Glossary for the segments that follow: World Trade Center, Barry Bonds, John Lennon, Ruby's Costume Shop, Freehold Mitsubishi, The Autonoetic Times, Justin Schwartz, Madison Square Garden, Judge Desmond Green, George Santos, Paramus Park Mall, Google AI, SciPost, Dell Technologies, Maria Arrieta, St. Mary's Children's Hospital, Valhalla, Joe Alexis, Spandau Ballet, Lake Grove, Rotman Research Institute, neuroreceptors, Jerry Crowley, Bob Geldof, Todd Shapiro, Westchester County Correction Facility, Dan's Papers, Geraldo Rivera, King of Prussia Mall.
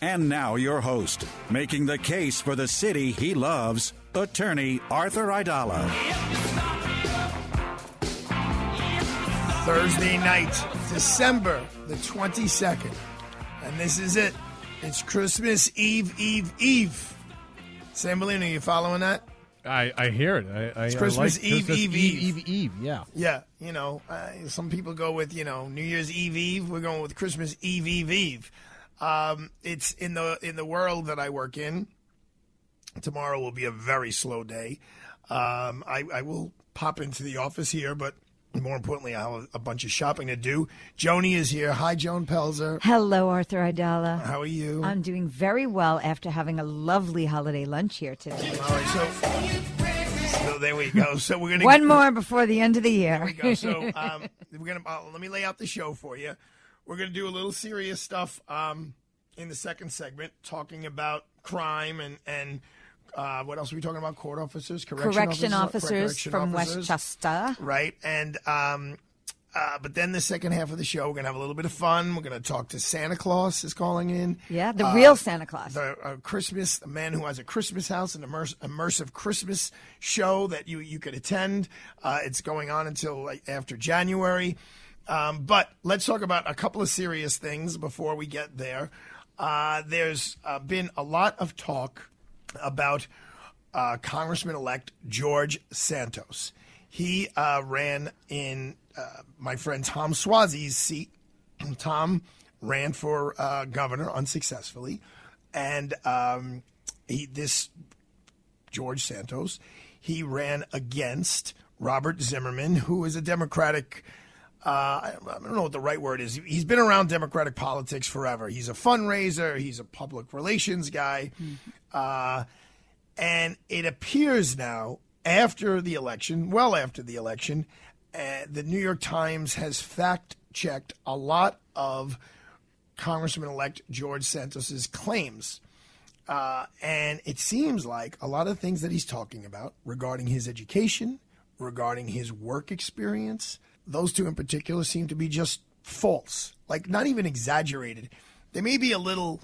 And now your host, making the case for the city he loves, attorney Arthur Idala. Thursday night, December the 22nd. And this is it. It's Christmas Eve. Sam Molina, are you following that? I hear it. It's Christmas Eve. Yeah. Yeah. You know, some people go with, you know, New Year's Eve. We're going with Christmas Eve. It's in the world that I work in. Tomorrow will be a very slow day. I will pop into the office here, but more importantly, I have a bunch of shopping to do. Joni is here. Hi, Joan Pelzer. Hello, Arthur Idala. How are you? I'm doing very well after having a lovely holiday lunch here today. All right, so there we go. So we're gonna one more before the end of the year. There we go. So we're gonna let me lay out the show for you. We're going to do a little serious stuff in the second segment, talking about crime and what else are we talking about? Court officers, correction officers from Westchester. Right. And but then the second half of the show, we're going to have a little bit of fun. We're going to talk to Santa Claus is calling in. Yeah, the real Santa Claus. The man who has a Christmas house, an immersive Christmas show that you could attend. It's going on until after January. But let's talk about a couple of serious things before we get there. There's been a lot of talk about Congressman-elect George Santos. He ran in my friend Tom Suozzi's seat. Tom ran for governor unsuccessfully. And George Santos, he ran against Robert Zimmerman, who is a Democratic... I don't know what the right word is. He's been around Democratic politics forever. He's a fundraiser. He's a public relations guy. Mm-hmm. And it appears now, after the election, the New York Times has fact-checked a lot of Congressman-elect George Santos's claims. And it seems like a lot of things that he's talking about regarding his education, regarding his work experience... Those two in particular seem to be just false, like not even exaggerated. There may be there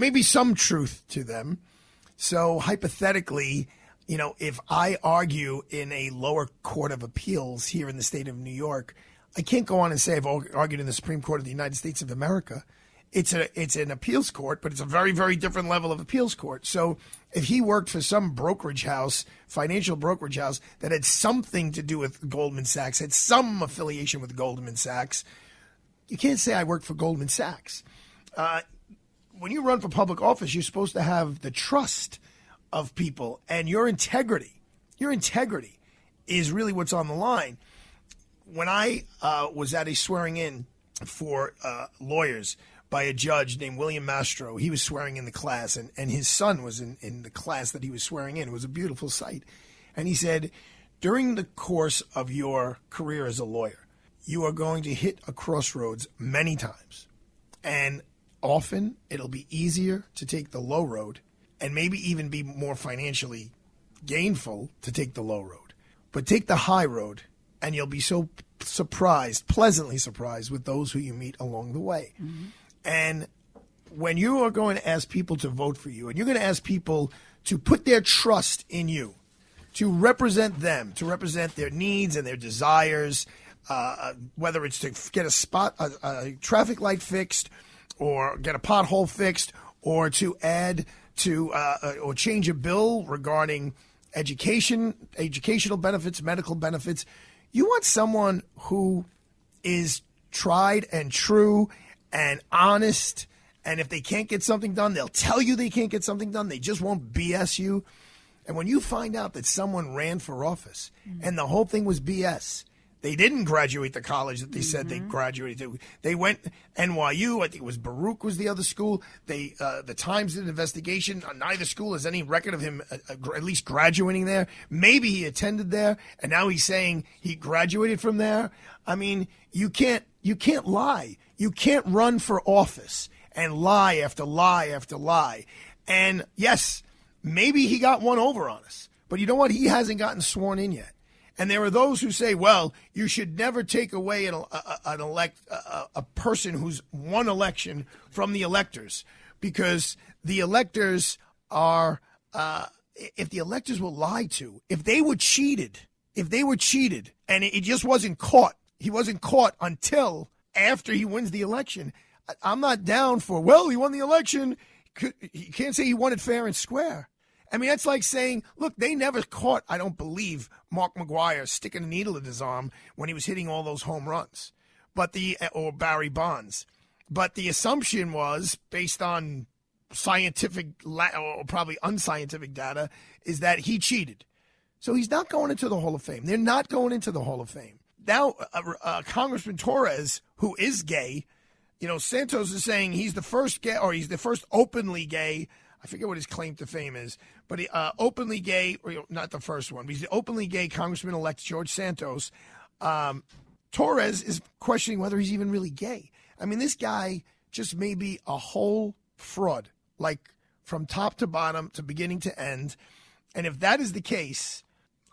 may be some truth to them. So hypothetically, you know, if I argue in a lower court of appeals here in the state of New York, I can't go on and say I've argued in the Supreme Court of the United States of America. It's an appeals court, but it's a very, very different level of appeals court. So if he worked for some financial brokerage house that had something to do with Goldman Sachs, had some affiliation with Goldman Sachs, you can't say I worked for Goldman Sachs. When you run for public office, you're supposed to have the trust of people, and your integrity. Your integrity is really what's on the line. When I was at a swearing-in for lawyers by a judge named William Mastro. He was swearing in the class, and his son was in the class that he was swearing in. It was a beautiful sight. And he said, during the course of your career as a lawyer, you are going to hit a crossroads many times. And often it'll be easier to take the low road and maybe even be more financially gainful to take the low road. But take the high road and you'll be so pleasantly surprised with those who you meet along the way. Mm-hmm. And when you are going to ask people to vote for you, and you're going to ask people to put their trust in you, to represent them, to represent their needs and their desires, whether it's to get a traffic light fixed, or get a pothole fixed or to add to or change a bill regarding education, educational benefits, medical benefits. You want someone who is tried and true and honest, and if they can't get something done, they'll tell you they can't get something done. They just won't BS you. And when you find out that someone ran for office and the whole thing was BS, they didn't graduate the college that they said they graduated to. They went NYU. I think it was Baruch was the other school. They the Times did an investigation. Neither school has any record of him at least graduating there. Maybe he attended there, and now he's saying he graduated from there. I mean, you can't lie. You can't run for office and lie after lie after lie. And yes, maybe he got one over on us, but you know what? He hasn't gotten sworn in yet. And there are those who say, well, you should never take away a person who's won election from the electors, because the electors are, if the electors were lied to, if they were cheated and it just wasn't caught, he wasn't caught until after he wins the election. I'm not down for, well, he won the election. You can't say he won it fair and square. I mean, that's like saying, look, they never caught, I don't believe, Mark McGwire sticking a needle in his arm when he was hitting all those home runs, or Barry Bonds. But the assumption was, based on scientific or probably unscientific data, is that he cheated. So he's not going into the Hall of Fame. They're not going into the Hall of Fame. Now, Congressman Torres, who is gay, you know, Santos is saying he's the first gay, or he's the first openly gay. I forget what his claim to fame is, but he, openly gay, or not the first one, but he's the openly gay Congressman-elect George Santos. Torres is questioning whether he's even really gay. I mean, this guy just may be a whole fraud, like from top to bottom to beginning to end. And if that is the case,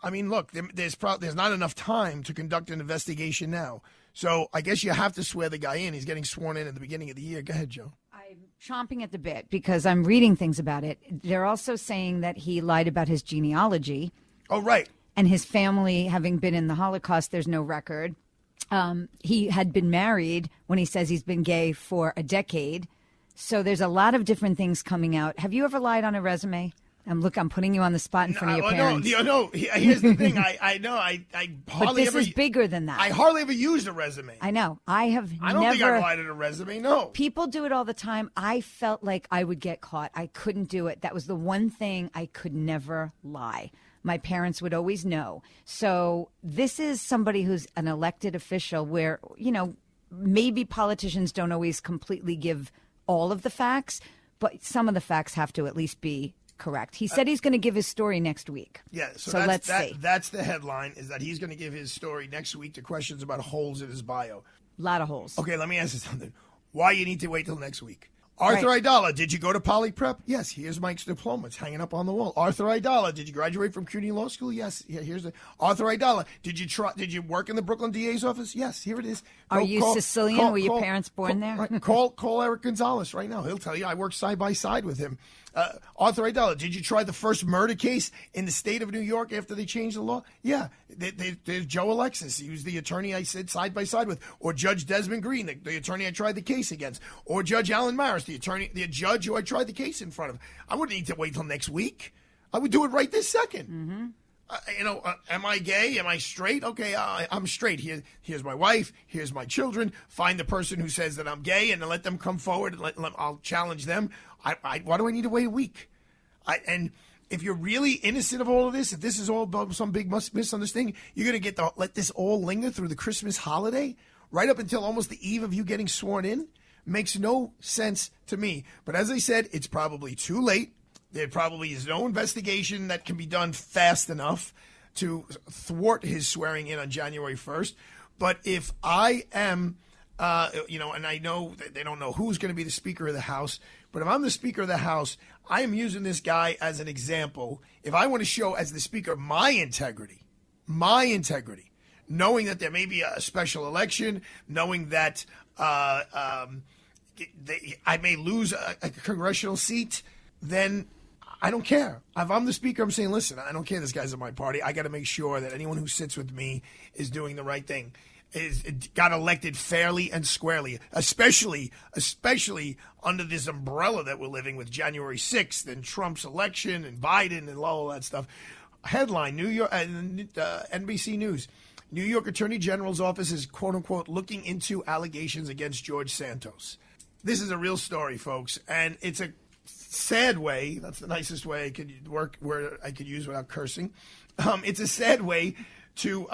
I mean, look, there's not enough time to conduct an investigation now. So I guess you have to swear the guy in. He's getting sworn in at the beginning of the year. Go ahead, Joe. I'm chomping at the bit because I'm reading things about it. They're also saying that he lied about his genealogy. Oh, right. And his family having been in the Holocaust, there's no record. He had been married when he says he's been gay for a decade. So there's a lot of different things coming out. Have you ever lied on a resume? I'm putting you on the spot in front of your parents. No, here's the thing. I know. I hardly ever. But this is bigger than that. I hardly ever used a resume. I know. I don't think I lied at a resume, no. People do it all the time. I felt like I would get caught. I couldn't do it. That was the one thing I could never lie. My parents would always know. So this is somebody who's an elected official where, you know, maybe politicians don't always completely give all of the facts, but some of the facts have to at least be correct. He said he's going to give his story next week. Yeah, so let's see. That's the headline, is that he's going to give his story next week to questions about holes in his bio. A lot of holes. Okay, let me ask you something. Why you need to wait till next week? Arthur Idala, did you go to Poly Prep? Yes, here's Mike's diploma. It's hanging up on the wall. Arthur Idala, did you graduate from CUNY Law School? Yes, here's the Arthur Idala. Did you work in the Brooklyn DA's office? Yes, here it is. Sicilian? Were your parents born there? Right, call Eric Gonzalez right now. He'll tell you. I worked side by side with him. Arthur Idala, did you try the first murder case in the state of New York after they changed the law? Yeah. There's Joe Alexis. He was the attorney I said side by side with. Or Judge Desmond Green, the attorney I tried the case against. Or Judge Alan Myers, the judge who I tried the case in front of. I wouldn't need to wait till next week. I would do it right this second. Mm-hmm. Am I gay? Am I straight? Okay, I'm straight. Here's my wife. Here's my children. Find the person who says that I'm gay and let them come forward. And I'll challenge them. Why do I need to wait a week? And if you're really innocent of all of this, if this is all about some big misunderstanding, you're going to let this all linger through the Christmas holiday, right up until almost the eve of you getting sworn in. Makes no sense to me. But as I said, it's probably too late. There probably is no investigation that can be done fast enough to thwart his swearing in on January 1st. But if I am, and I know they don't know who's going to be the Speaker of the House, but if I'm the Speaker of the House, I am using this guy as an example. If I want to show as the Speaker my integrity, knowing that there may be a special election, knowing that I may lose a congressional seat, then I don't care. If I'm the Speaker, I'm saying, listen, I don't care. This guy's in my party. I got to make sure that anyone who sits with me is doing the right thing. got elected fairly and squarely, especially under this umbrella that we're living with January 6th and Trump's election and Biden and all that stuff. Headline, New York, NBC News. New York Attorney General's office is, quote unquote, looking into allegations against George Santos. This is a real story, folks, and it's a sad way. That's the nicest way I could work where I could use without cursing. It's a sad way to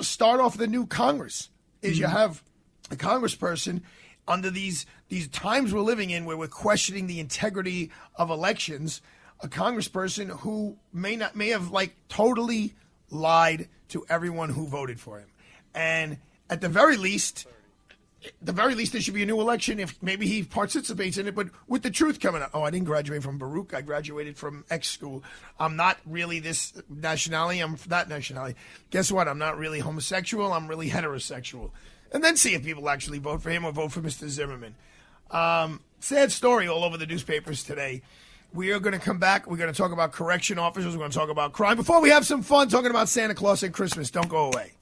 start off the new Congress is you have a congressperson under these times we're living in where we're questioning the integrity of elections, a congressperson who may have like totally lied to everyone who voted for him. And at the very least, there should be a new election if maybe he participates in it, but with the truth coming out. Oh, I didn't graduate from Baruch. I graduated from X school. I'm not really this nationality. I'm that nationality. Guess what? I'm not really homosexual. I'm really heterosexual. And then see if people actually vote for him or vote for Mr. Zimmerman. Sad story all over the newspapers today. We are going to come back. We're going to talk about correction officers. We're going to talk about crime. Before we have some fun talking about Santa Claus and Christmas, don't go away.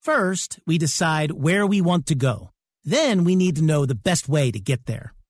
First, we decide where we want to go. Then we need to know the best way to get there.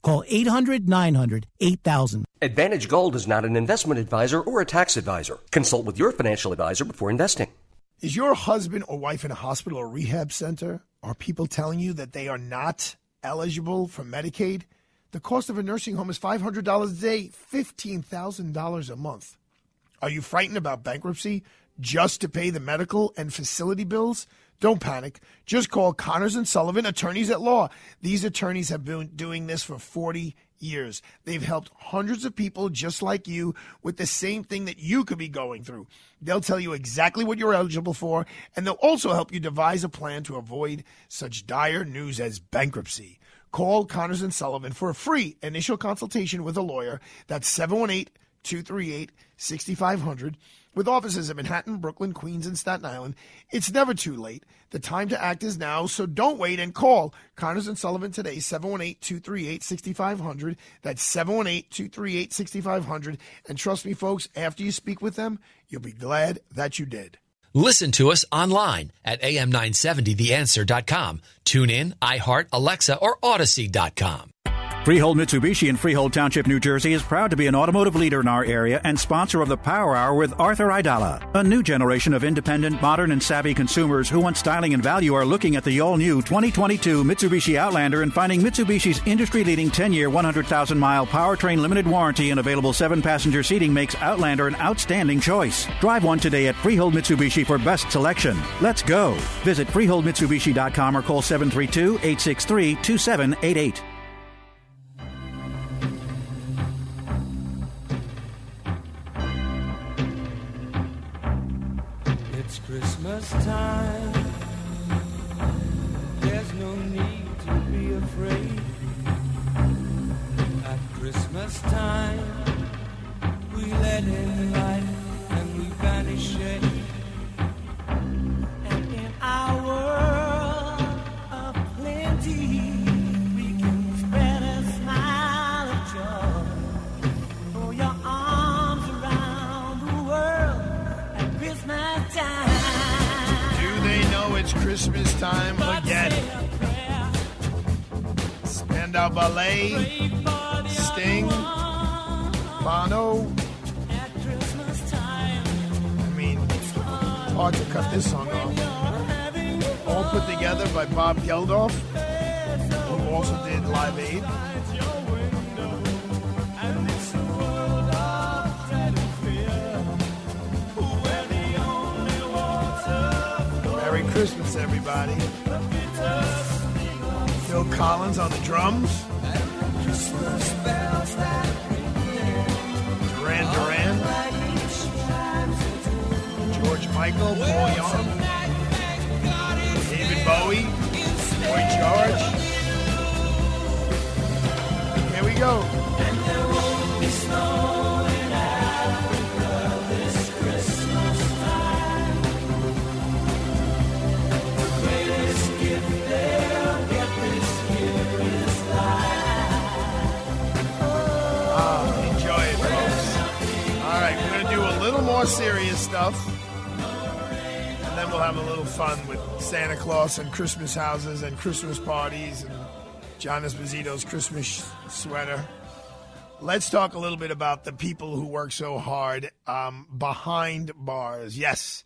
Call 800-900-8000. Advantage Gold is not an investment advisor or a tax advisor. Consult with your financial advisor before investing. Is your husband or wife in a hospital or rehab center? Are people telling you that they are not eligible for Medicaid? The cost of a nursing home is $500 a day, $15,000 a month. Are you frightened about bankruptcy just to pay the medical and facility bills? Don't panic. Just call Connors and Sullivan, attorneys at law. These attorneys have been doing this for 40 years. They've helped hundreds of people just like you with the same thing that you could be going through. They'll tell you exactly what you're eligible for, and they'll also help you devise a plan to avoid such dire news as bankruptcy. Call Connors and Sullivan for a free initial consultation with a lawyer. That's 718-238-6500. With offices in Manhattan, Brooklyn, Queens, and Staten Island, it's never too late. The time to act is now, so don't wait and call Connors & Sullivan today, 718-238-6500. That's 718-238-6500. And trust me, folks, after you speak with them, you'll be glad that you did. Listen to us online at am970theanswer.com. Tune in, iHeart, Alexa, or Odyssey.com. Freehold Mitsubishi in Freehold Township, New Jersey is proud to be an automotive leader in our area and sponsor of the Power Hour with Arthur Idala. A new generation of independent, modern, and savvy consumers who want styling and value are looking at the all-new 2022 Mitsubishi Outlander and finding Mitsubishi's industry-leading 10-year, 100,000-mile powertrain limited warranty and available 7-passenger seating makes Outlander an outstanding choice. Drive one today at Freehold Mitsubishi for best selection. Let's go. Visit FreeholdMitsubishi.com or call 732-863-2788. It's Christmas time. There's no need to be afraid. At Christmas time, we let in light and we banish shade. And in our world of plenty, we can spread a smile of joy. Throw your arms around the world at Christmas time. It's Christmas time again. Spandau Ballet, Sting, Bono. I mean, it's hard to cut this song off. all put together by Bob Geldof, who also did Live Aid. Merry Christmas, everybody. Phil Collins on the drums. Duran Duran. George Michael, Paul Young. David Bowie, Boy George. Here we go. And there won't be snow in Africa this Christmas time. The greatest gift they'll get this year is life. Enjoy it, folks. All right, we're going to do a little more serious stuff. And then we'll have a little fun with Santa Claus and Christmas houses and Christmas parties and John Esposito's Christmas sweater. Let's talk a little bit about the people who work so hard behind bars. Yes,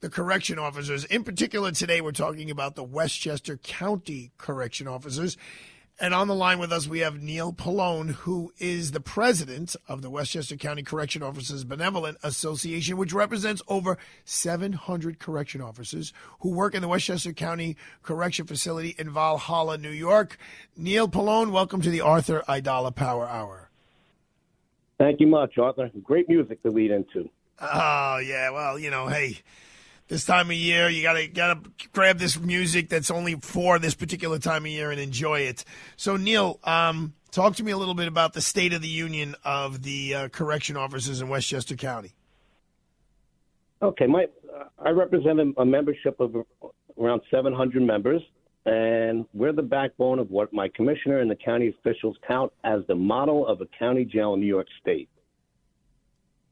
the correction officers. In particular, today we're talking about the Westchester County Correction Officers. And on the line with us, we have Neil Pellone, who is the president of the Westchester County Correction Officers Benevolent Association, which represents over 700 correction officers who work in the Westchester County Correction Facility in Valhalla, New York. Neil Pellone, welcome to the Arthur Idala Power Hour. Thank you much, Arthur. Great music to lead into. Oh, yeah. Well, you know, hey. This time of year, you gotta grab this music that's only for this particular time of year and enjoy it. So, Neil, talk to me a little bit about the state of the union of the correction officers in Westchester County. Okay, I represent a membership of around 700 members, and we're the backbone of what my commissioner and the county officials count as the model of a county jail in New York State.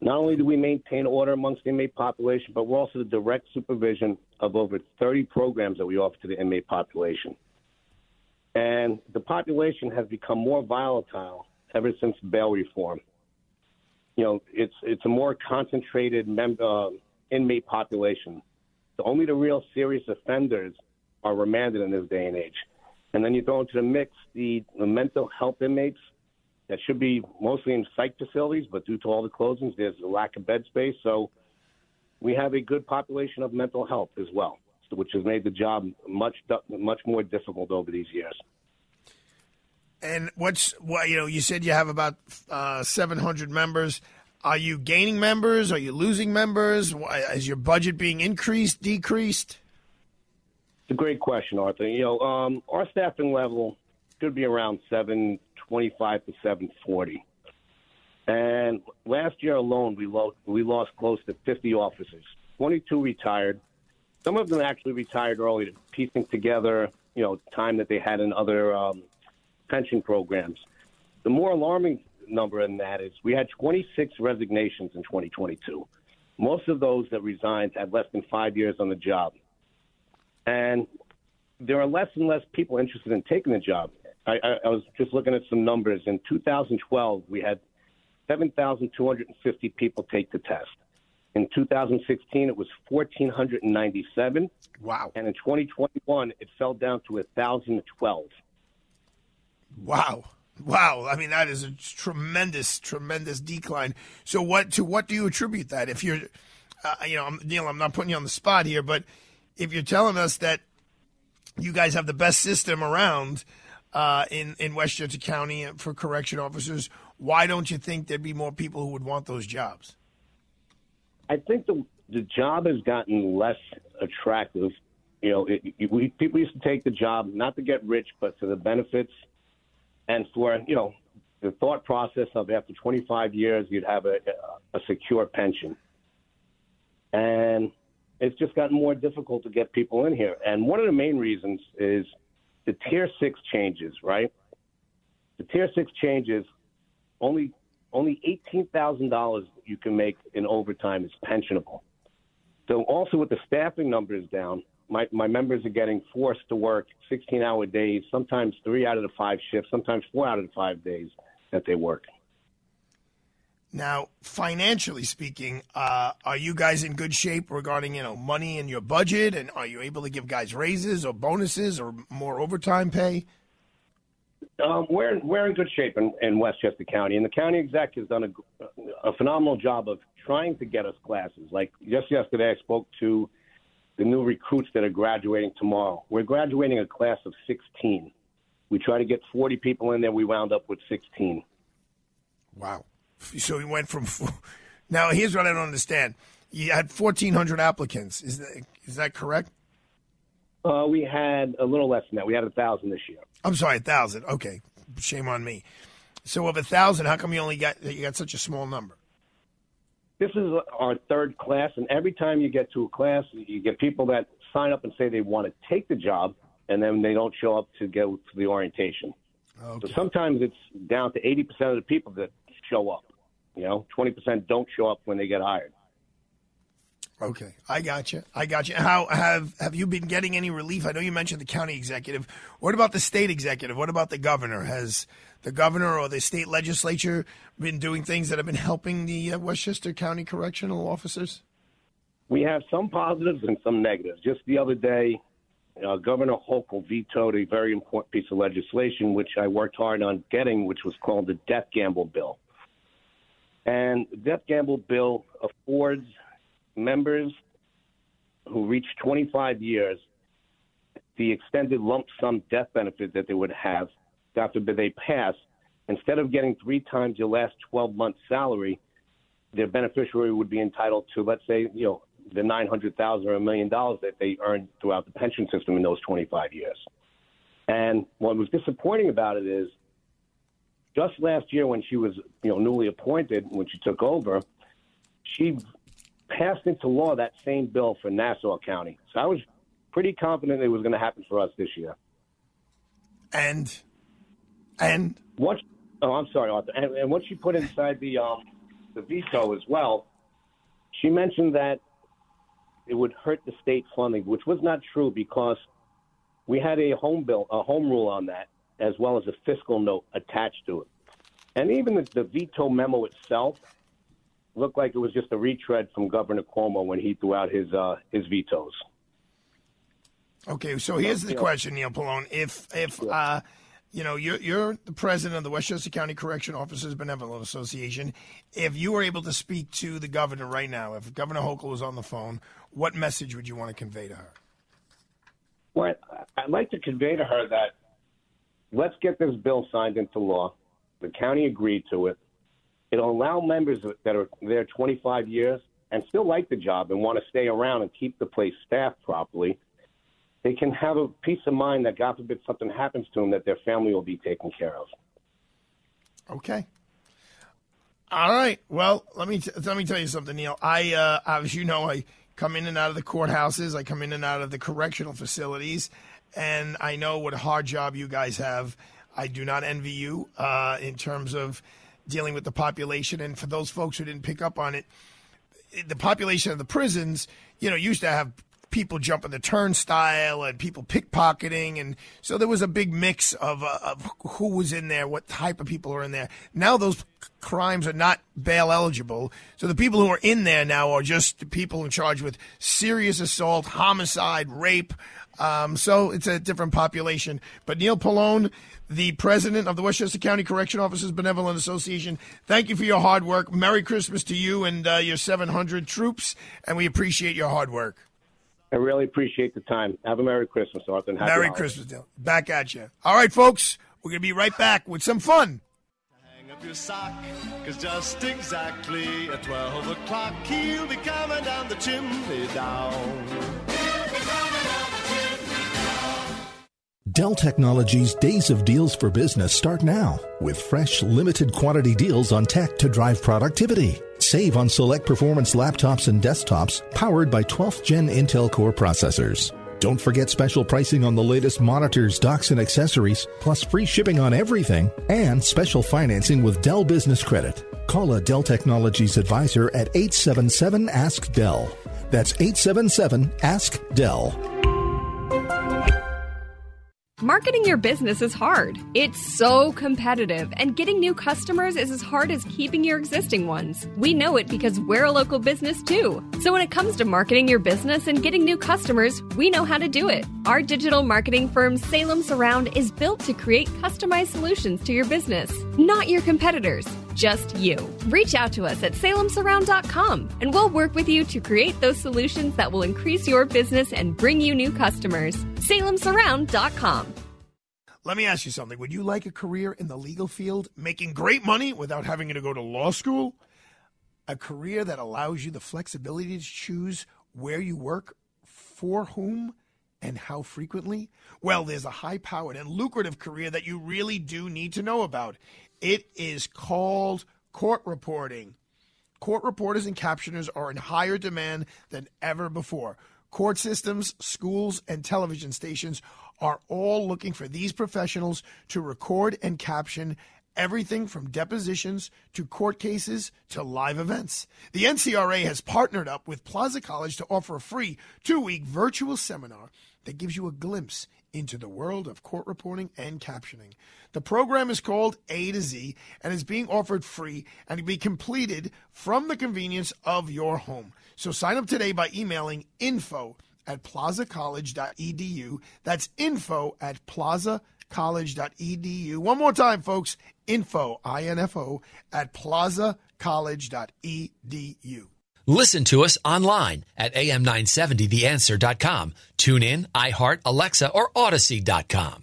Not only do we maintain order amongst the inmate population, but we're also the direct supervision of over 30 programs that we offer to the inmate population. And the population has become more volatile ever since bail reform. You know, it's a more concentrated inmate population. So only the real serious offenders are remanded in this day and age. And then you throw into the mix the mental health inmates that should be mostly in psych facilities, but due to all the closings, there's a lack of bed space. So we have a good population of mental health as well, which has made the job much more difficult over these years. And you said you have about 700 members. Are you gaining members? Are you losing members? Is your budget being increased, decreased? It's a great question, Arthur. You know, our staffing level should be around 725 to 740. And last year alone, we lost close to 50 officers. 22 retired. Some of them actually retired early, piecing together, you know, time that they had in other pension programs. The more alarming number in that is we had 26 resignations in 2022. Most of those that resigned had less than 5 years on the job. And there are less and less people interested in taking the job. I was just looking at some numbers. In 2012, we had 7,250 people take the test. In 2016, it was 1,497. Wow. And in 2021, it fell down to 1,012. Wow. Wow. I mean, that is a tremendous, tremendous decline. So what do you attribute that? If you're, Neil, I'm not putting you on the spot here, but if you're telling us that you guys have the best system around in Westchester County for correction officers, why don't you think there'd be more people who would want those jobs? I think the job has gotten less attractive. You know, people used to take the job not to get rich, but for the benefits and for, you know, the thought process of after 25 years, you'd have a secure pension. And it's just gotten more difficult to get people in here. And one of the main reasons is the Tier 6 changes, right? The Tier 6 changes, only $18,000 you can make in overtime is pensionable. So also with the staffing numbers down, my members are getting forced to work 16-hour days, sometimes 3 out of the 5 shifts, sometimes 4 out of the 5 days that they work. Now, financially speaking, are you guys in good shape regarding, money in your budget? And are you able to give guys raises or bonuses or more overtime pay? We're in good shape in Westchester County, and the county exec has done a phenomenal job of trying to get us classes. Like just yesterday, I spoke to the new recruits that are graduating tomorrow. We're graduating a class of 16. We try to get 40 people in there. We wound up with 16. Wow. So we went from four. Now, here's what I don't understand. You had 1,400 applicants. Is that correct? We had a little less than that. We had 1,000 this year. I'm sorry, 1,000. Okay, shame on me. So of 1,000, how come you got such a small number? This is our third class, and every time you get to a class, you get people that sign up and say they want to take the job, and then they don't show up to go to the orientation. Okay. So sometimes it's down to 80% of the people that show up. 20% don't show up when they get hired. Okay, I got you. How have you been getting any relief? I know you mentioned the county executive. What about the state executive? What about the governor? Has the governor or the state legislature been doing things that have been helping the Westchester County correctional officers? We have some positives and some negatives. Just the other day, Governor Hochul vetoed a very important piece of legislation, which I worked hard on getting, which was called the death gamble bill. And the death gamble bill affords members who reach 25 years the extended lump sum death benefit that they would have, God forbid they pass. Instead of getting 3 times your last 12-month salary, their beneficiary would be entitled to, let's say, the $900,000 or $1 million that they earned throughout the pension system in those 25 years. And what was disappointing about it is, just last year when she was, newly appointed, when she took over, she passed into law that same bill for Nassau County. So I was pretty confident it was going to happen for us this year. And what? Oh, I'm sorry, Arthur. And what she put inside the veto as well, she mentioned that it would hurt the state funding, which was not true because we had a home rule on that, as well as a fiscal note attached to it. And even the veto memo itself looked like it was just a retread from Governor Cuomo when he threw out his vetoes. Okay, so here's the question, Neil Pellone. You're the president of the Westchester County Correction Officers Benevolent Association. If you were able to speak to the governor right now, if Governor Hochul was on the phone, what message would you want to convey to her? Well, I'd like to convey to her that let's get this bill signed into law. The county agreed to it. It'll allow members that are there 25 years and still like the job and want to stay around and keep the place staffed properly. They can have a peace of mind that, God forbid, something happens to them, that their family will be taken care of. Okay. All right. Well, let me tell you something, Neil. As you know, I come in and out of the courthouses. I come in and out of the correctional facilities. And I know what a hard job you guys have. I do not envy you in terms of dealing with the population. And for those folks who didn't pick up on it, the population of the prisons, used to have people jumping the turnstile and people pickpocketing. And so there was a big mix of who was in there, what type of people are in there. Now those crimes are not bail eligible. So the people who are in there now are just people in charge with serious assault, homicide, rape. So it's a different population. But Neil Pellone, the president of the Westchester County Correction Officers Benevolent Association, thank you for your hard work. Merry Christmas to you and your 700 troops, and we appreciate your hard work. I really appreciate the time. Have a Merry Christmas, Arthur. Merry Christmas, Neil. Back at you. All right, folks, we're going to be right back with some fun. Hang up your sock, because just exactly at 12 o'clock, he'll be coming down the chimney down. Dell Technologies' Days of Deals for Business start now with fresh, limited quantity deals on tech to drive productivity. Save on select performance laptops and desktops powered by 12th Gen Intel Core processors. Don't forget special pricing on the latest monitors, docks, and accessories, plus free shipping on everything and special financing with Dell Business Credit. Call a Dell Technologies advisor at 877-ASK-DELL. That's 877-ASK-DELL. Marketing your business is hard. It's so competitive, and getting new customers is as hard as keeping your existing ones. We know it because we're a local business too. So when it comes to marketing your business and getting new customers, we know how to do it. Our digital marketing firm, Salem Surround, is built to create customized solutions to your business, not your competitors, just you. Reach out to us at salemsurround.com, and we'll work with you to create those solutions that will increase your business and bring you new customers. salemsurround.com. Let me ask you something. Would you like a career in the legal field, making great money without having to go to law school? A career that allows you the flexibility to choose where you work, for whom, and how frequently? Well, there's a high-powered and lucrative career that you really do need to know about. It is called court reporting. Court reporters and captioners are in higher demand than ever before. Court systems, schools, and television stations are all looking for these professionals to record and caption everything from depositions to court cases to live events. The NCRA has partnered up with Plaza College to offer a free 2-week virtual seminar that gives you a glimpse into the world of court reporting and captioning. The program is called A to Z and is being offered free and can be completed from the convenience of your home. So sign up today by emailing info@plazacollege.edu. That's info@plazacollege.edu. One more time, folks. Info, I-N-F-O, at plazacollege.edu. Listen to us online at am970theanswer.com. Tune in, iHeart, Alexa, or Odyssey.com.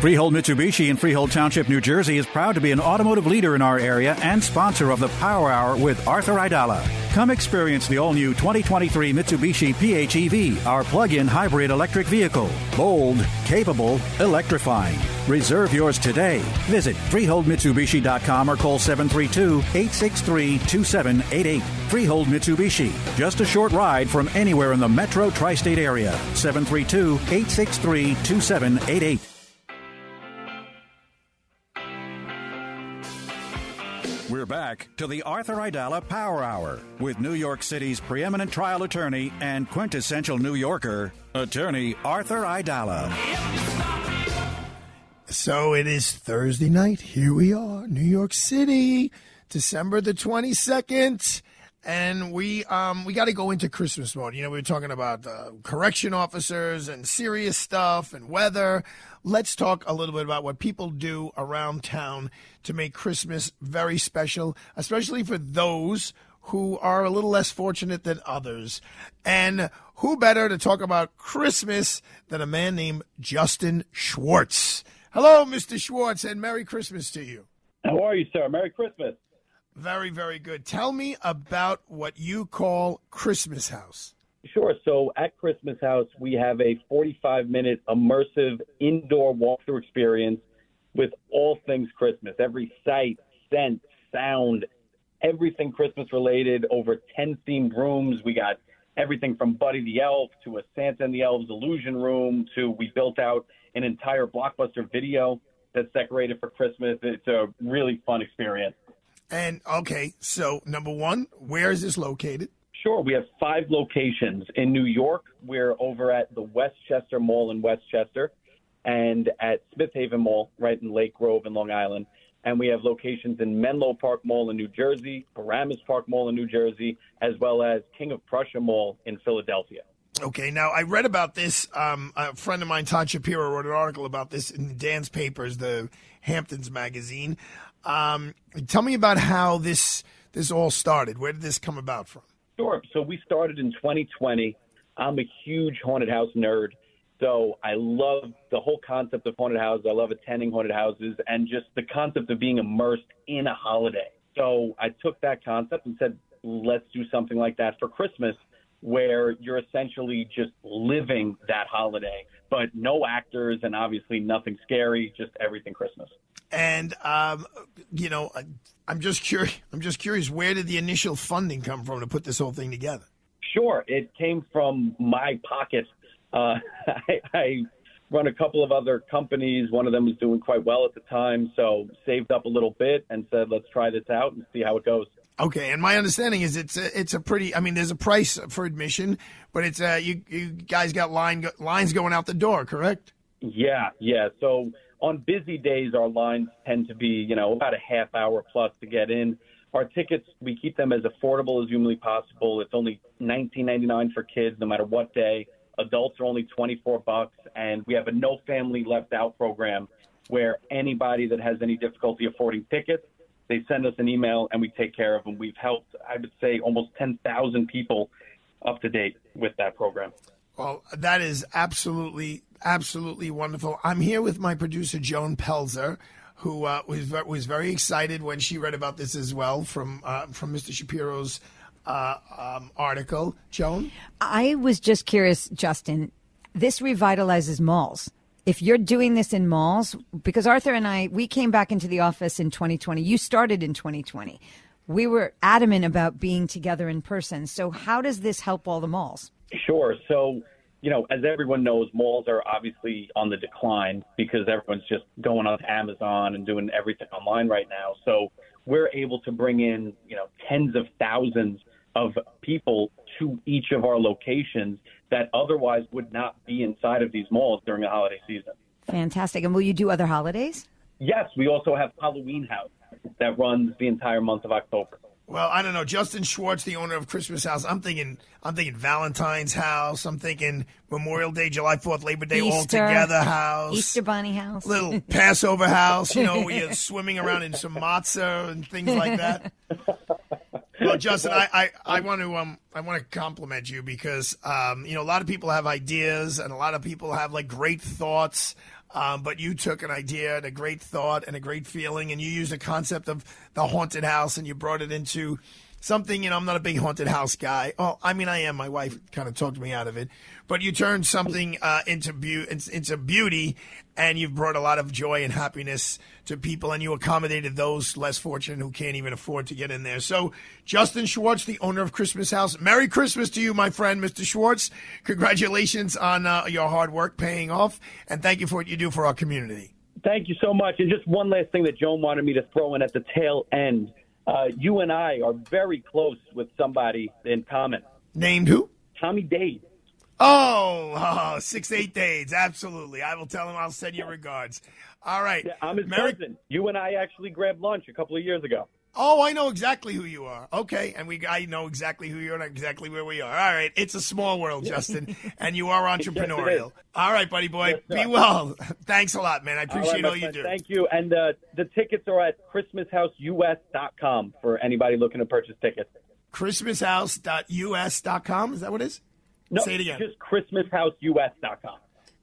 Freehold Mitsubishi in Freehold Township, New Jersey is proud to be an automotive leader in our area and sponsor of the Power Hour with Arthur Idala. Come experience the all-new 2023 Mitsubishi PHEV, our plug-in hybrid electric vehicle. Bold, capable, electrifying. Reserve yours today. Visit FreeholdMitsubishi.com or call 732-863-2788. Freehold Mitsubishi, just a short ride from anywhere in the metro tri-state area. 732-863-2788. We're back to the Arthur Idala Power Hour with New York City's preeminent trial attorney and quintessential New Yorker, attorney Arthur Idala. So it is Thursday night. Here we are, New York City, December the 22nd. And we got to go into Christmas mode. You know, we were talking about correction officers and serious stuff and weather. Let's talk a little bit about what people do around town to make Christmas very special, especially for those who are a little less fortunate than others. And who better to talk about Christmas than a man named Justin Schwartz. Hello, Mr. Schwartz, and Merry Christmas to you. How are you, sir? Merry Christmas. Very, very good. Tell me about what you call Christmas House. Sure. So at Christmas House, we have a 45-minute immersive indoor walkthrough experience with all things Christmas. Every sight, scent, sound, everything Christmas-related, over 10 themed rooms. We got everything from Buddy the Elf to a Santa and the Elves illusion room to we built out an entire Blockbuster video that's decorated for Christmas. It's a really fun experience. And, okay, so number one, where is this located? Sure. We have 5 locations. In New York, we're over at the Westchester Mall in Westchester and at Smith Haven Mall right in Lake Grove in Long Island. And we have locations in Menlo Park Mall in New Jersey, Paramus Park Mall in New Jersey, as well as King of Prussia Mall in Philadelphia. Okay, now I read about this. A friend of mine, Todd Shapiro, wrote an article about this in Dan's Papers, the Hamptons magazine. Tell me about how this all started. Where did this come about from? Sure. So we started in 2020. I'm a huge haunted house nerd. So I love the whole concept of haunted houses. I love attending haunted houses and just the concept of being immersed in a holiday. So I took that concept and said, let's do something like that for Christmas, where you're essentially just living that holiday, but no actors and obviously nothing scary, just everything Christmas. And, you know, I'm just curious, where did the initial funding come from to put this whole thing together? Sure. It came from my pocket. I run a couple of other companies. One of them was doing quite well at the time, so saved up a little bit and said, let's try this out and see how it goes. Okay, and my understanding is it's a pretty. I mean, there's a price for admission, but it's you guys got lines going out the door, correct? Yeah. So on busy days, our lines tend to be, about a half hour plus to get in. Our tickets, we keep them as affordable as humanly possible. It's only $19.99 for kids, no matter what day. Adults are only $24, and we have a no family left out program where anybody that has any difficulty affording tickets, they send us an email and we take care of them. We've helped, I would say, almost 10,000 people up to date with that program. Well, that is absolutely wonderful. I'm here with my producer, Joan Pelzer, who was very excited when she read about this as well from Mr. Shapiro's article. Joan? I was just curious, Justin, this revitalizes malls. If you're doing this in malls, because Arthur and I, we came back into the office in 2020. You started in 2020. We were adamant about being together in person. So how does this help all the malls? Sure. So, as everyone knows, malls are obviously on the decline because everyone's just going on to Amazon and doing everything online right now. So we're able to bring in, tens of thousands of people to each of our locations that otherwise would not be inside of these malls during the holiday season. Fantastic. And will you do other holidays? Yes, we also have Halloween House that runs the entire month of October. Well, I don't know. Justin Schwartz, the owner of Christmas House, I'm thinking Valentine's House. I'm thinking Memorial Day, July 4th, Labor Day, Easter, all together house. Easter Bunny House. Little Passover house, where you're swimming around in some matzah and things like that. Well, Justin, I want to compliment you because, a lot of people have ideas and a lot of people have great thoughts. But you took an idea and a great thought and a great feeling, and you used the concept of the haunted house, and you brought it into something. I'm not a big haunted house guy. Oh, I mean, I am. My wife kind of talked me out of it. But you turned something into beauty, and you've brought a lot of joy and happiness to people, and you accommodated those less fortunate who can't even afford to get in there. So, Justin Schwartz, the owner of Christmas House, Merry Christmas to you, my friend, Mr. Schwartz. Congratulations on your hard work paying off, and thank you for what you do for our community. Thank you so much. And just one last thing that Joan wanted me to throw in at the tail end. You and I are very close with somebody in common. Named who? Tommy Dade. Oh, 6'8" Dades. Absolutely. I will tell him. I'll send you regards. All right. Yeah, I'm his cousin. You and I actually grabbed lunch a couple of years ago. Oh, I know exactly who you are. Okay. And I know exactly who you are and exactly where we are. All right. It's a small world, Justin, and you are entrepreneurial. Yes, all right, buddy boy. Yes, be well. Thanks a lot, man. I appreciate all you do. Thank you. And the tickets are at ChristmasHouseUS.com for anybody looking to purchase tickets. ChristmasHouse.us.com? Is that what it is? No, say it again. Just ChristmasHouseUS.com.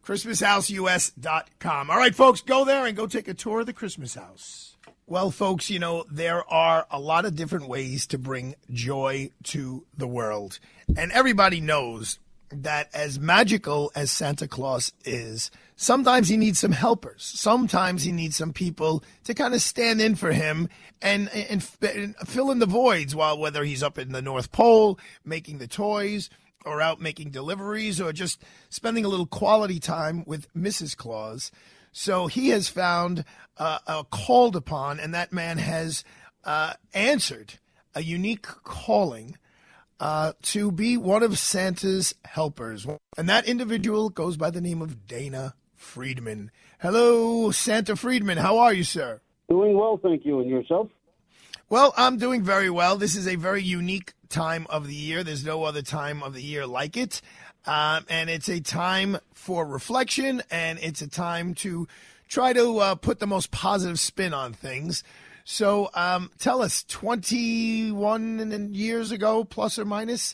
ChristmasHouseUS.com. All right, folks, go there and go take a tour of the Christmas House. Well, folks, there are a lot of different ways to bring joy to the world. And everybody knows that as magical as Santa Claus is, sometimes he needs some helpers. Sometimes he needs some people to kind of stand in for him and fill in the voids while whether he's up in the North Pole making the toys or out making deliveries or just spending a little quality time with Mrs. Claus. So he has found called upon, and that man has answered a unique calling to be one of Santa's helpers. And that individual goes by the name of Dana Friedman. Hello, Santa Friedman. How are you, sir? Doing well, thank you. And yourself? Well, I'm doing very well. This is a very unique time of the year. There's no other time of the year like it. And it's a time for reflection, and it's a time to try to put the most positive spin on things. So tell us, 21 years ago, plus or minus,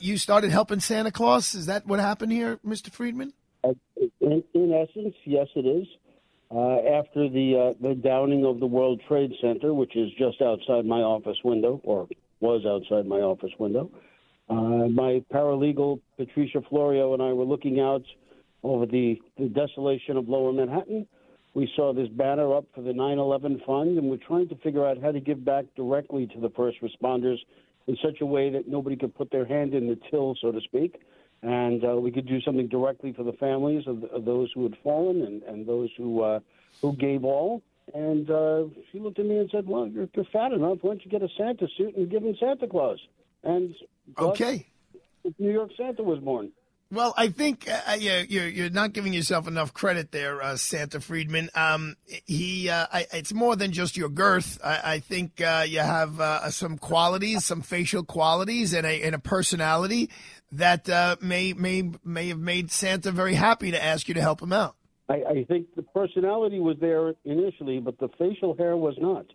you started helping Santa Claus. Is that what happened here, Mr. Friedman? In essence, yes, it is. After the downing of the World Trade Center, which is just outside my office window, or was outside my office window, my paralegal, Patricia Florio, and I were looking out over the desolation of Lower Manhattan. We saw this banner up for the 9/11 Fund, and we're trying to figure out how to give back directly to the first responders in such a way that nobody could put their hand in the till, so to speak, and we could do something directly for the families of those who had fallen and those who gave all. And she looked at me and said, well, you're fat enough. Why don't you get a Santa suit and give him Santa Claus? And okay, New York Santa was born. Well, I think you're not giving yourself enough credit there, Santa Friedman. It's more than just your girth. I think you have some qualities, some facial qualities, and a personality that may have made Santa very happy to ask you to help him out. I think the personality was there initially, but the facial hair was not.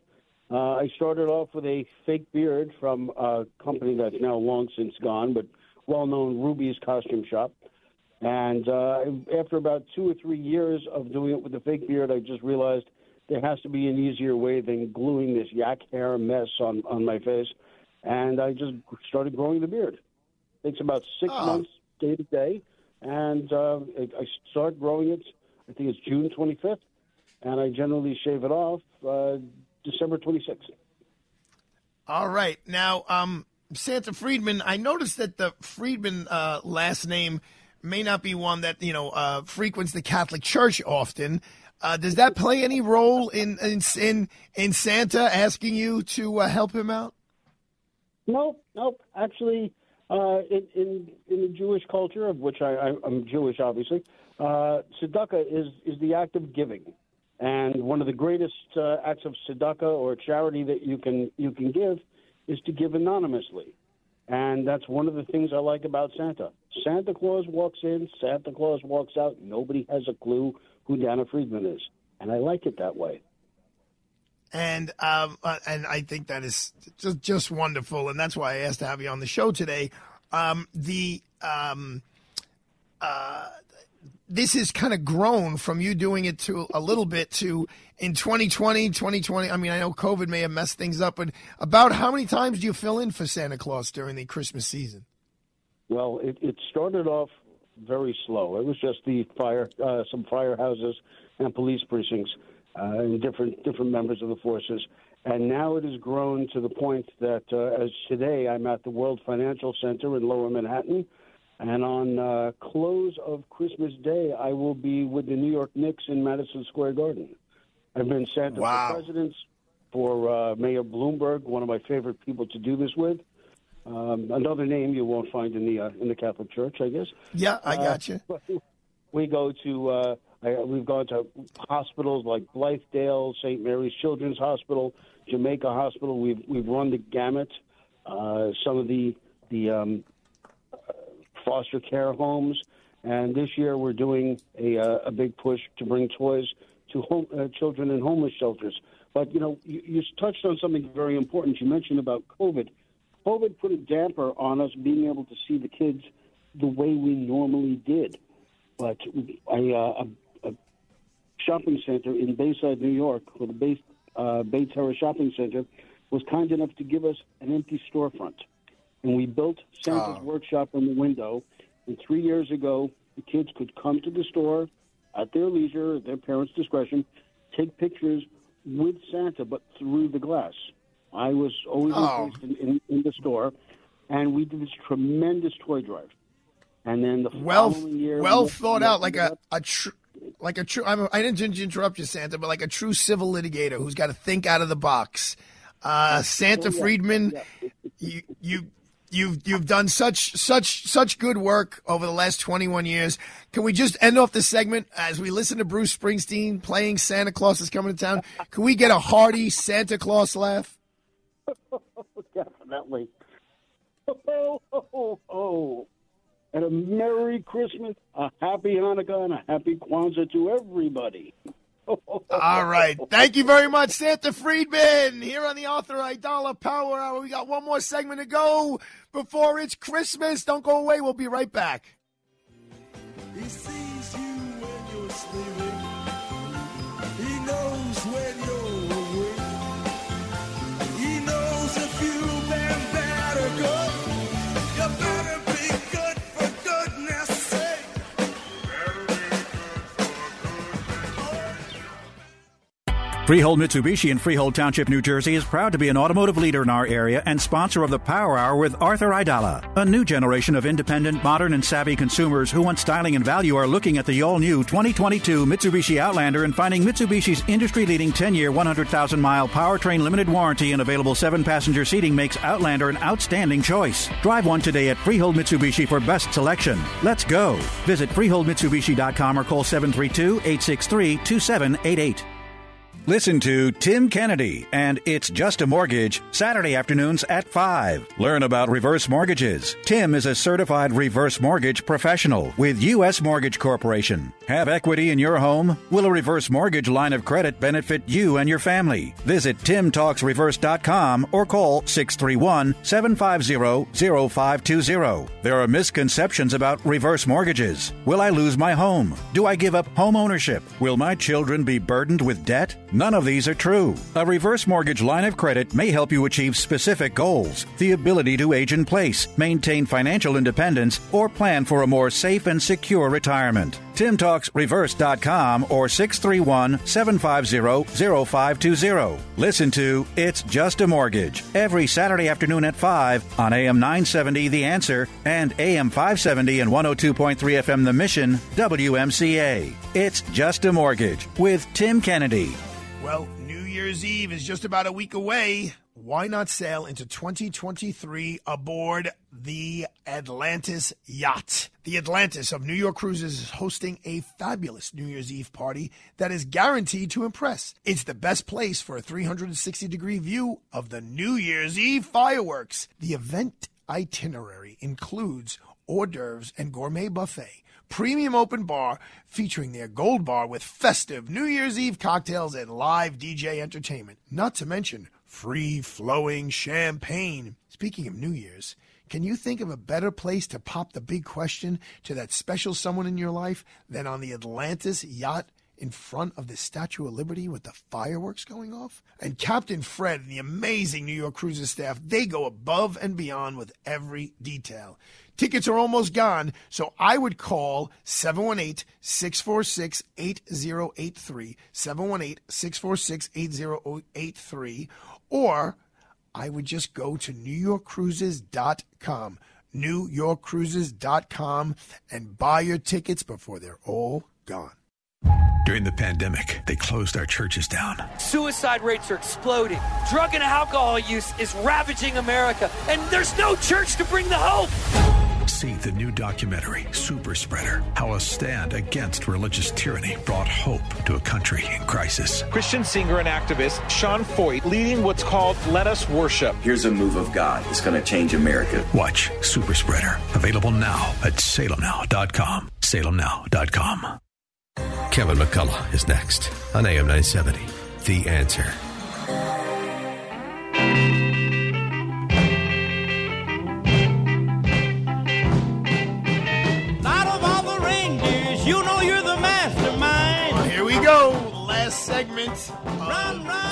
I started off with a fake beard from a company that's now long since gone, but well-known Ruby's costume shop. And after about 2 or 3 years of doing it with the fake beard, I just realized there has to be an easier way than gluing this yak hair mess on my face. And I just started growing the beard. It takes about 6 months day to day. And I start growing it, I think it's June 25th. And I generally shave it off December 26th. All right. Now, Santa Friedman, I noticed that the Friedman last name may not be one that, frequents the Catholic Church often. Does that play any role in Santa asking you to help him out? Nope. Actually, in the Jewish culture, of which I'm Jewish, obviously, tzedakah is the act of giving. And one of the greatest acts of tzedakah or charity that you can give is to give anonymously. And that's one of the things I like about Santa. Santa Claus walks in, Santa Claus walks out. Nobody has a clue who Dana Friedman is. And I like it that way. And I think that is just wonderful. And that's why I asked to have you on the show today. This has kind of grown from you doing it to a little bit to in 2020. I mean, I know COVID may have messed things up, but about how many times do you fill in for Santa Claus during the Christmas season? Well, it started off very slow. It was just the some firehouses and police precincts and different members of the forces. And now it has grown to the point that as today I'm at the World Financial Center in Lower Manhattan. And on close of Christmas Day, I will be with the New York Knicks in Madison Square Garden. I've been Santa for presidents, for Mayor Bloomberg, one of my favorite people to do this with. Another name you won't find in the Catholic Church, I guess. Yeah, I got you. We go to we've gone to hospitals like Blythedale, St. Mary's Children's Hospital, Jamaica Hospital. We've run the gamut. Some of the foster care homes, and this year we're doing a big push to bring toys to children in homeless shelters. But, you touched on something very important. You mentioned about COVID. COVID put a damper on us being able to see the kids the way we normally did. But a shopping center in Bayside, New York, or the Bay Terrace Shopping Center, was kind enough to give us an empty storefront. And we built Santa's workshop in the window. And 3 years ago, the kids could come to the store at their leisure, at their parents' discretion, take pictures with Santa, but through the glass. I was always in the store. And we did this tremendous toy drive. And then the following year... Well thought out, like a true... I didn't interrupt you, Santa, but like a true civil litigator who's got to think out of the box. Santa Friedman... Yeah. You've done such good work over the last 21 years. Can we just end off the segment as we listen to Bruce Springsteen playing Santa Claus Is Coming to Town? Can we get a hearty Santa Claus laugh? Definitely. And a Merry Christmas, a Happy Hanukkah, and a Happy Kwanzaa to everybody. All right. Thank you very much, Santa Friedman, here on the Arthur Idala Power Hour. We got one more segment to go before it's Christmas. Don't go away. We'll be right back. He sees you when you're sleeping. He knows when you're awake. He knows if you've been bad or good. You better be good for goodness sake. For Freehold Mitsubishi in Freehold Township, New Jersey is proud to be an automotive leader in our area and sponsor of the Power Hour with Arthur Idala. A new generation of independent, modern, and savvy consumers who want styling and value are looking at the all-new 2022 Mitsubishi Outlander and finding Mitsubishi's industry-leading 10-year, 100,000-mile powertrain limited warranty and available 7-passenger seating makes Outlander an outstanding choice. Drive one today at Freehold Mitsubishi for best selection. Let's go. Visit FreeholdMitsubishi.com or call 732-863-2788. Listen to Tim Kennedy and It's Just a Mortgage, Saturday afternoons at 5. Learn about reverse mortgages. Tim is a certified reverse mortgage professional with U.S. Mortgage Corporation. Have equity in your home? Will a reverse mortgage line of credit benefit you and your family? Visit timtalksreverse.com or call 631-750-0520. There are misconceptions about reverse mortgages. Will I lose my home? Do I give up home ownership? Will my children be burdened with debt? None of these are true. A reverse mortgage line of credit may help you achieve specific goals, the ability to age in place, maintain financial independence, or plan for a more safe and secure retirement. TimTalksReverse.com or 631-750-0520. Listen to It's Just a Mortgage every Saturday afternoon at 5 on AM 970 The Answer and AM 570 and 102.3 FM The Mission, WMCA. It's Just a Mortgage with Tim Kennedy. Well, New Year's Eve is just about a week away. Why not sail into 2023 aboard the Atlantis yacht? The Atlantis of New York Cruises is hosting a fabulous New Year's Eve party that is guaranteed to impress. It's the best place for a 360-degree view of the New Year's Eve fireworks. The event itinerary includes hors d'oeuvres and gourmet buffet, premium open bar featuring their gold bar with festive New Year's Eve cocktails and live DJ entertainment, not to mention free-flowing champagne. Speaking of New Year's, can you think of a better place to pop the big question to that special someone in your life than on the Atlantis yacht in front of the Statue of Liberty with the fireworks going off? And Captain Fred and the amazing New York Cruises staff, they go above and beyond with every detail. Tickets are almost gone, so I would call 718-646-8083, 718-646-8083, or I would just go to NewYorkCruises.com, NewYorkCruises.com, and buy your tickets before they're all gone. During the pandemic, they closed our churches down. Suicide rates are exploding. Drug and alcohol use is ravaging America, and there's no church to bring the hope. See the new documentary, Super Spreader, how a stand against religious tyranny brought hope to a country in crisis. Christian singer and activist Sean Foyt leading what's called Let Us Worship. Here's a move of God that's going to change America. Watch Super Spreader, available now at salemnow.com. Salemnow.com. Kevin McCullough is next on AM 970, The Answer. Segment of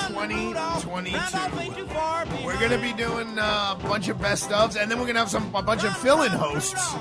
2022. We're going to be doing a bunch of best ofs, and then we're going to have a bunch of fill-in hosts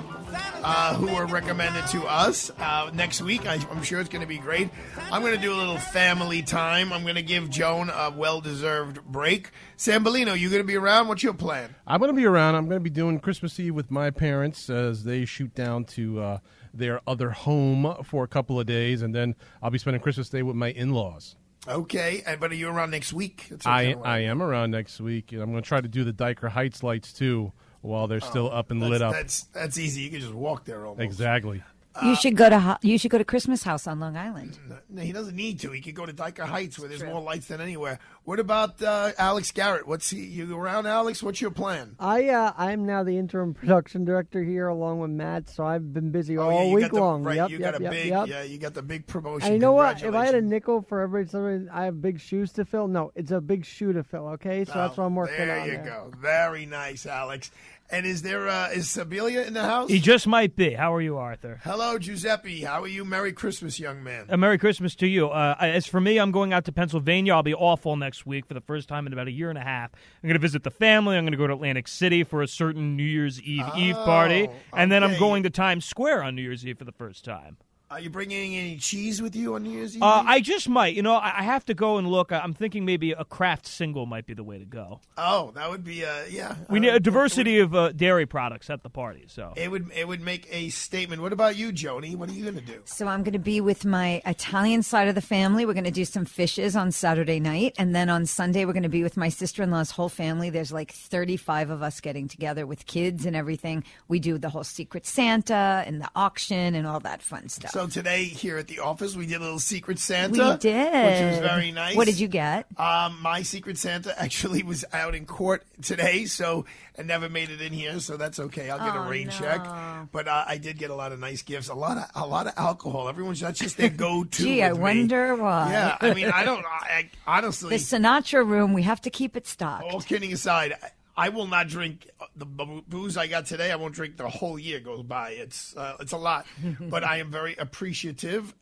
who are recommended to us next week. I'm sure it's going to be great. I'm going to do a little family time. I'm going to give Joan a well-deserved break. Sambolino, you going to be around? What's your plan? I'm going to be around. I'm going to be doing Christmas Eve with my parents as they shoot down to their other home for a couple of days, and then I'll be spending Christmas Day with my in-laws. Okay, but are you around next week? I am around next week, and I'm going to try to do the Diker Heights lights, too, while they're still up and lit up. That's easy. You can just walk there almost. Exactly. You should go to Christmas House on Long Island. No, he doesn't need to. He could go to Diker Heights where there's more lights than anywhere. What about Alex Garrett? You around, Alex? What's your plan? I'm now the interim production director here along with Matt, so I've been busy all week long. Right, you got the big promotion. And you know what? If I had a nickel for everybody, I have big shoes to fill. No, it's a big shoe to fill, okay? So that's what I'm working on. There you go. Very nice, Alex. And is there is Sibilia in the house? He just might be. How are you, Arthur? Hello, Giuseppe. How are you? Merry Christmas, young man. Merry Christmas to you. As for me, I'm going out to Pennsylvania. I'll be off all next week for the first time in about a year and a half. I'm going to visit the family. I'm going to go to Atlantic City for a certain New Year's Eve party. And then I'm going to Times Square on New Year's Eve for the first time. Are you bringing any cheese with you on New Year's Eve? I just might. You know, I have to go and look. I'm thinking maybe a craft single might be the way to go. Oh, that would be, yeah. We need a diversity of dairy products at the party. So it would make a statement. What about you, Joni? What are you going to do? So I'm going to be with my Italian side of the family. We're going to do some fishes on Saturday night. And then on Sunday, we're going to be with my sister-in-law's whole family. There's like 35 of us getting together with kids and everything. We do the whole Secret Santa and the auction and all that fun stuff. So today here at the office, we did a little Secret Santa. We did. Which was very nice. What did you get? My Secret Santa actually was out in court today, so I never made it in here, so that's okay. I'll get a rain check. But I did get a lot of nice gifts, a lot of alcohol. Everyone's not just their go-to. Gee, I wonder why. Yeah, I mean, I honestly. The Sinatra room, we have to keep it stocked. All kidding aside, I will not drink the booze I got today. I won't drink the whole year goes by. It's a lot, but I am very appreciative.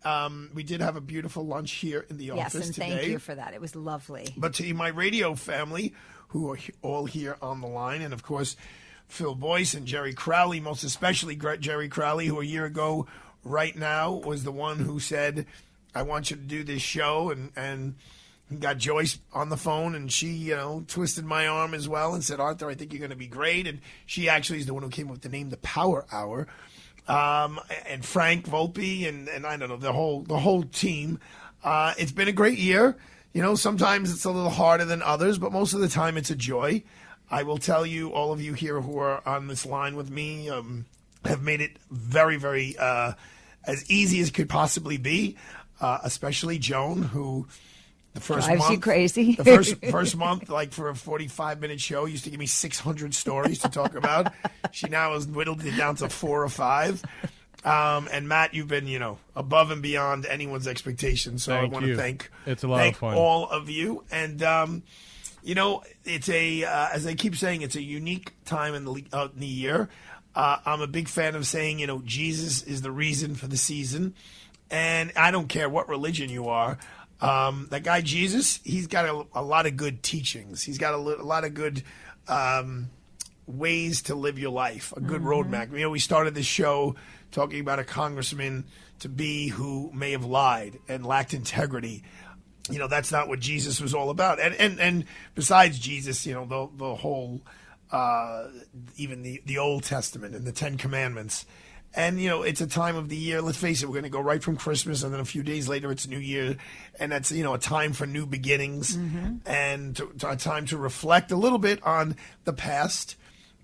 We did have a beautiful lunch here in the office today. Yes, and thank you for that. It was lovely. But to my radio family, who are all here on the line, and of course, Phil Boyce and Jerry Crowley, most especially Jerry Crowley, who a year ago right now was the one who said, I want you to do this show, and got Joyce on the phone, and she, twisted my arm as well and said, Arthur, I think you're going to be great. And she actually is the one who came up with the name The Power Hour. And Frank Volpe and I don't know, the whole team. It's been a great year. You know, sometimes it's a little harder than others, but most of the time it's a joy. I will tell you, all of you here who are on this line with me have made it very, very as easy as could possibly be, especially Joan, who... The first month, like for a 45-minute show, used to give me 600 stories to talk about. She now has whittled it down to 4 or 5. And Matt, you've been, above and beyond anyone's expectations. So I want to thank all of you. And it's a as I keep saying, it's a unique time in the year. I'm a big fan of saying, Jesus is the reason for the season, and I don't care what religion you are. That guy Jesus, he's got a lot of good teachings. He's got a lot of good ways to live your life, a good roadmap. We started this show talking about a congressman-to-be who may have lied and lacked integrity. That's not what Jesus was all about. And besides Jesus, the whole, even the Old Testament and the Ten Commandments. And, it's a time of the year, let's face it, we're going to go right from Christmas, and then a few days later it's New Year, and that's, a time for new beginnings, and a time to reflect a little bit on the past,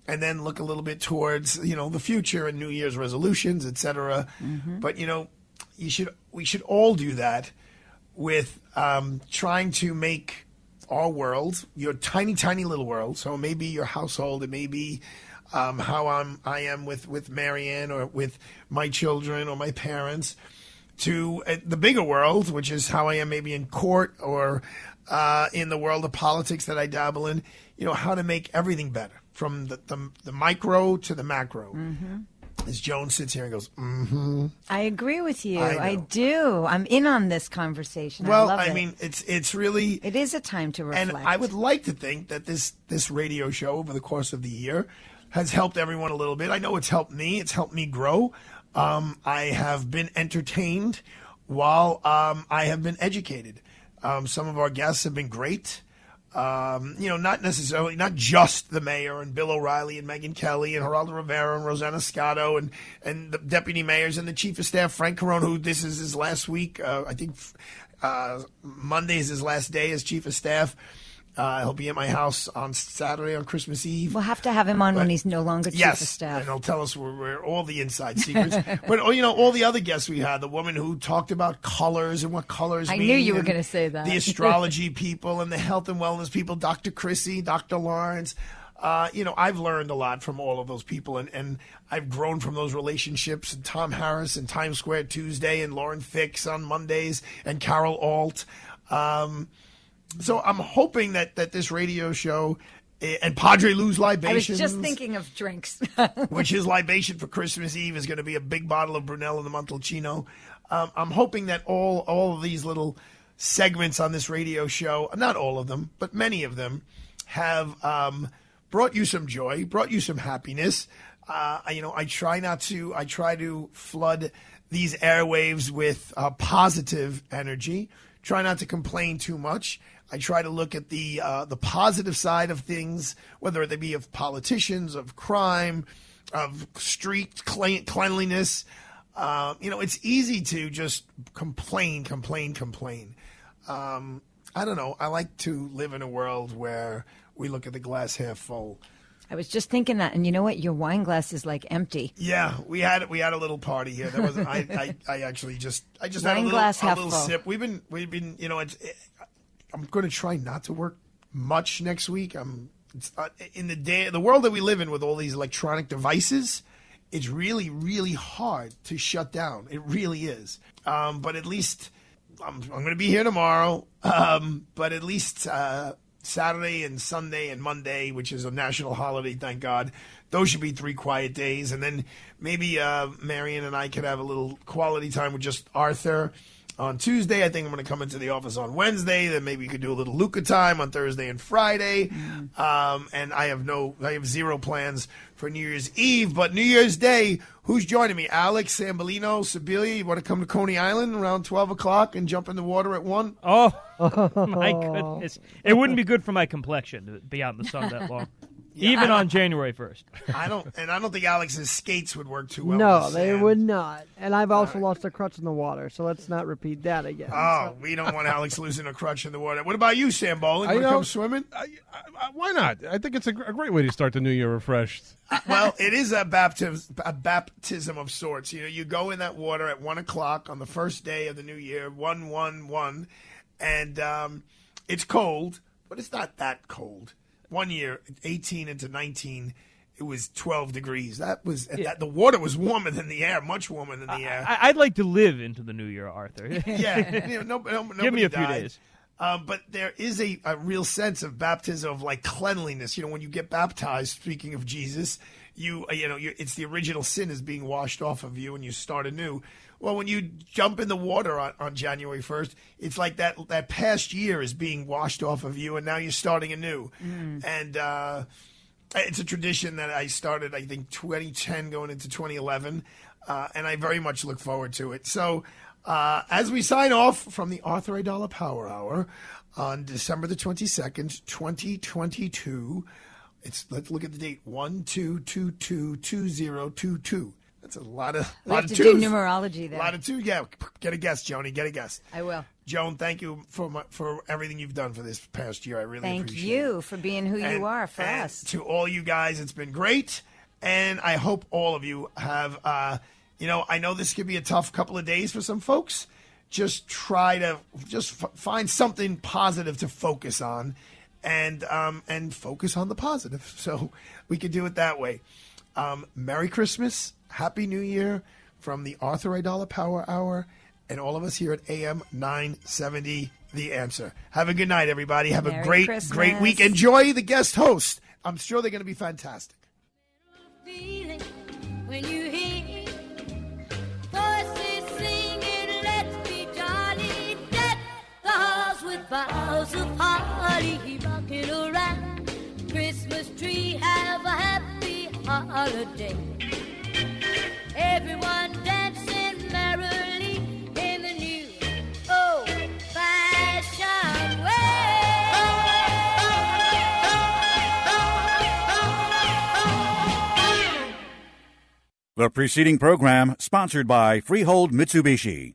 and then look a little bit towards, the future and New Year's resolutions, et cetera. But, we should all do that with trying to make our world, your tiny, tiny little world, so maybe your household, it may be... how I am with Marianne or with my children or my parents, to the bigger world, which is how I am maybe in court or in the world of politics that I dabble in, how to make everything better from the micro to the macro. As Joan sits here and goes, I agree with you. I do. I'm in on this conversation. Well, I mean, it's really... It is a time to reflect. And I would like to think that this radio show over the course of the year has helped everyone a little bit. I know it's helped me. It's helped me grow. I have been entertained while I have been educated. Some of our guests have been great. Not just the mayor and Bill O'Reilly and Megyn Kelly and Geraldo Rivera and Rosanna Scotto and the deputy mayors and the chief of staff, Frank Carone, who this is his last week. I think Monday is his last day as chief of staff. He'll be at my house on Saturday on Christmas Eve. We'll have to have him on when he's no longer chief of staff. And he'll tell us where all the inside secrets. But, all the other guests we had, the woman who talked about colors and what colors mean. I knew you were going to say that. The astrology people and the health and wellness people, Dr. Chrissy, Dr. Lawrence. I've learned a lot from all of those people, and I've grown from those relationships. And Tom Harris and Times Square Tuesday and Lauren Fix on Mondays and Carol Alt. So I'm hoping that this radio show and Padre Lou's libations. I was just thinking of drinks. Which his libation for Christmas Eve is going to be a big bottle of Brunello di Montalcino. I'm hoping that all of these little segments on this radio show, not all of them, but many of them, have brought you some joy, brought you some happiness. I try to flood these airwaves with positive energy. Try not to complain too much. I try to look at the positive side of things, whether they be of politicians, of crime, of street cleanliness. You know, it's easy to just complain. I don't know. I like to live in a world where we look at the glass half full. I was just thinking that, and you know what? Your wine glass is like empty. Yeah, we had a little party here. That was I actually just wine had a little sip. We've been you know. I'm going to try not to work much next week. In the world that we live in with all these electronic devices. It's really, really hard to shut down. It really is. But at least I'm going to be here tomorrow. But at least Saturday and Sunday and Monday, which is a national holiday, thank God, those should be 3 quiet days. And then maybe Marion and I could have a little quality time with just Arthur on Tuesday. I think I'm going to come into the office on Wednesday. Then maybe you could do a little Luca time on Thursday and Friday. And I have zero plans for New Year's Eve. But New Year's Day, who's joining me? Alex, Sambolino, Sibilia, you want to come to Coney Island around 12 o'clock and jump in the water at 1? Oh, my goodness. It wouldn't be good for my complexion to be out in the sun that long. Yeah, even on January 1st. I don't think Alex's skates would work too well. No, they would not. And I've also lost a crutch in the water, so let's not repeat that again. Oh, we don't want Alex losing a crutch in the water. What about you, Sam Bolin? You want to come swimming? Why not? I think it's a great way to start the new year refreshed. Well, it is a baptism of sorts. You know, you go in that water at 1 o'clock on the first day of the new year, 1-1-1, and it's cold, but it's not that cold. One year, 18 into 19, it was 12 degrees. That was the water was warmer than the air, much warmer than the air. I'd like to live into the new year, Arthur. Yeah, you know, give me a few days. But there is a real sense of baptism of like cleanliness. You know, when you get baptized, speaking of Jesus, it's the original sin is being washed off of you, and you start anew. Well, when you jump in the water on January 1st, it's like that past year is being washed off of you, and now you're starting anew. Mm. And it's a tradition that I started, I think, 2010 going into 2011, and I very much look forward to it. So as we sign off from the Arthur Idala Power Hour on December the 22nd, 2022, let's look at the date, 12222022. That's a lot of twos. We have to do numerology there. A lot of two, yeah. Get a guess, Joni. Get a guess. I will. Joan, thank you for everything you've done for this past year. I really appreciate it. Thank you for being who you are for us. To all you guys, it's been great. And I hope all of you have, I know this could be a tough couple of days for some folks. Just try to find something positive to focus on and focus on the positive. So we could do it that way. Merry Christmas. Happy New Year from the Arthur Idala Power Hour and all of us here at AM 970, The Answer. Have a good night, everybody. Have Merry a great, Christmas. Great week. Enjoy the guest host. I'm sure they're going to be fantastic. When you hear voices singing, let's be jolly, deck the halls with boughs of holly, rocking around Christmas tree, have a happy holiday. Everyone dancing merrily in the new old-fashioned way. The preceding program sponsored by Freehold Mitsubishi.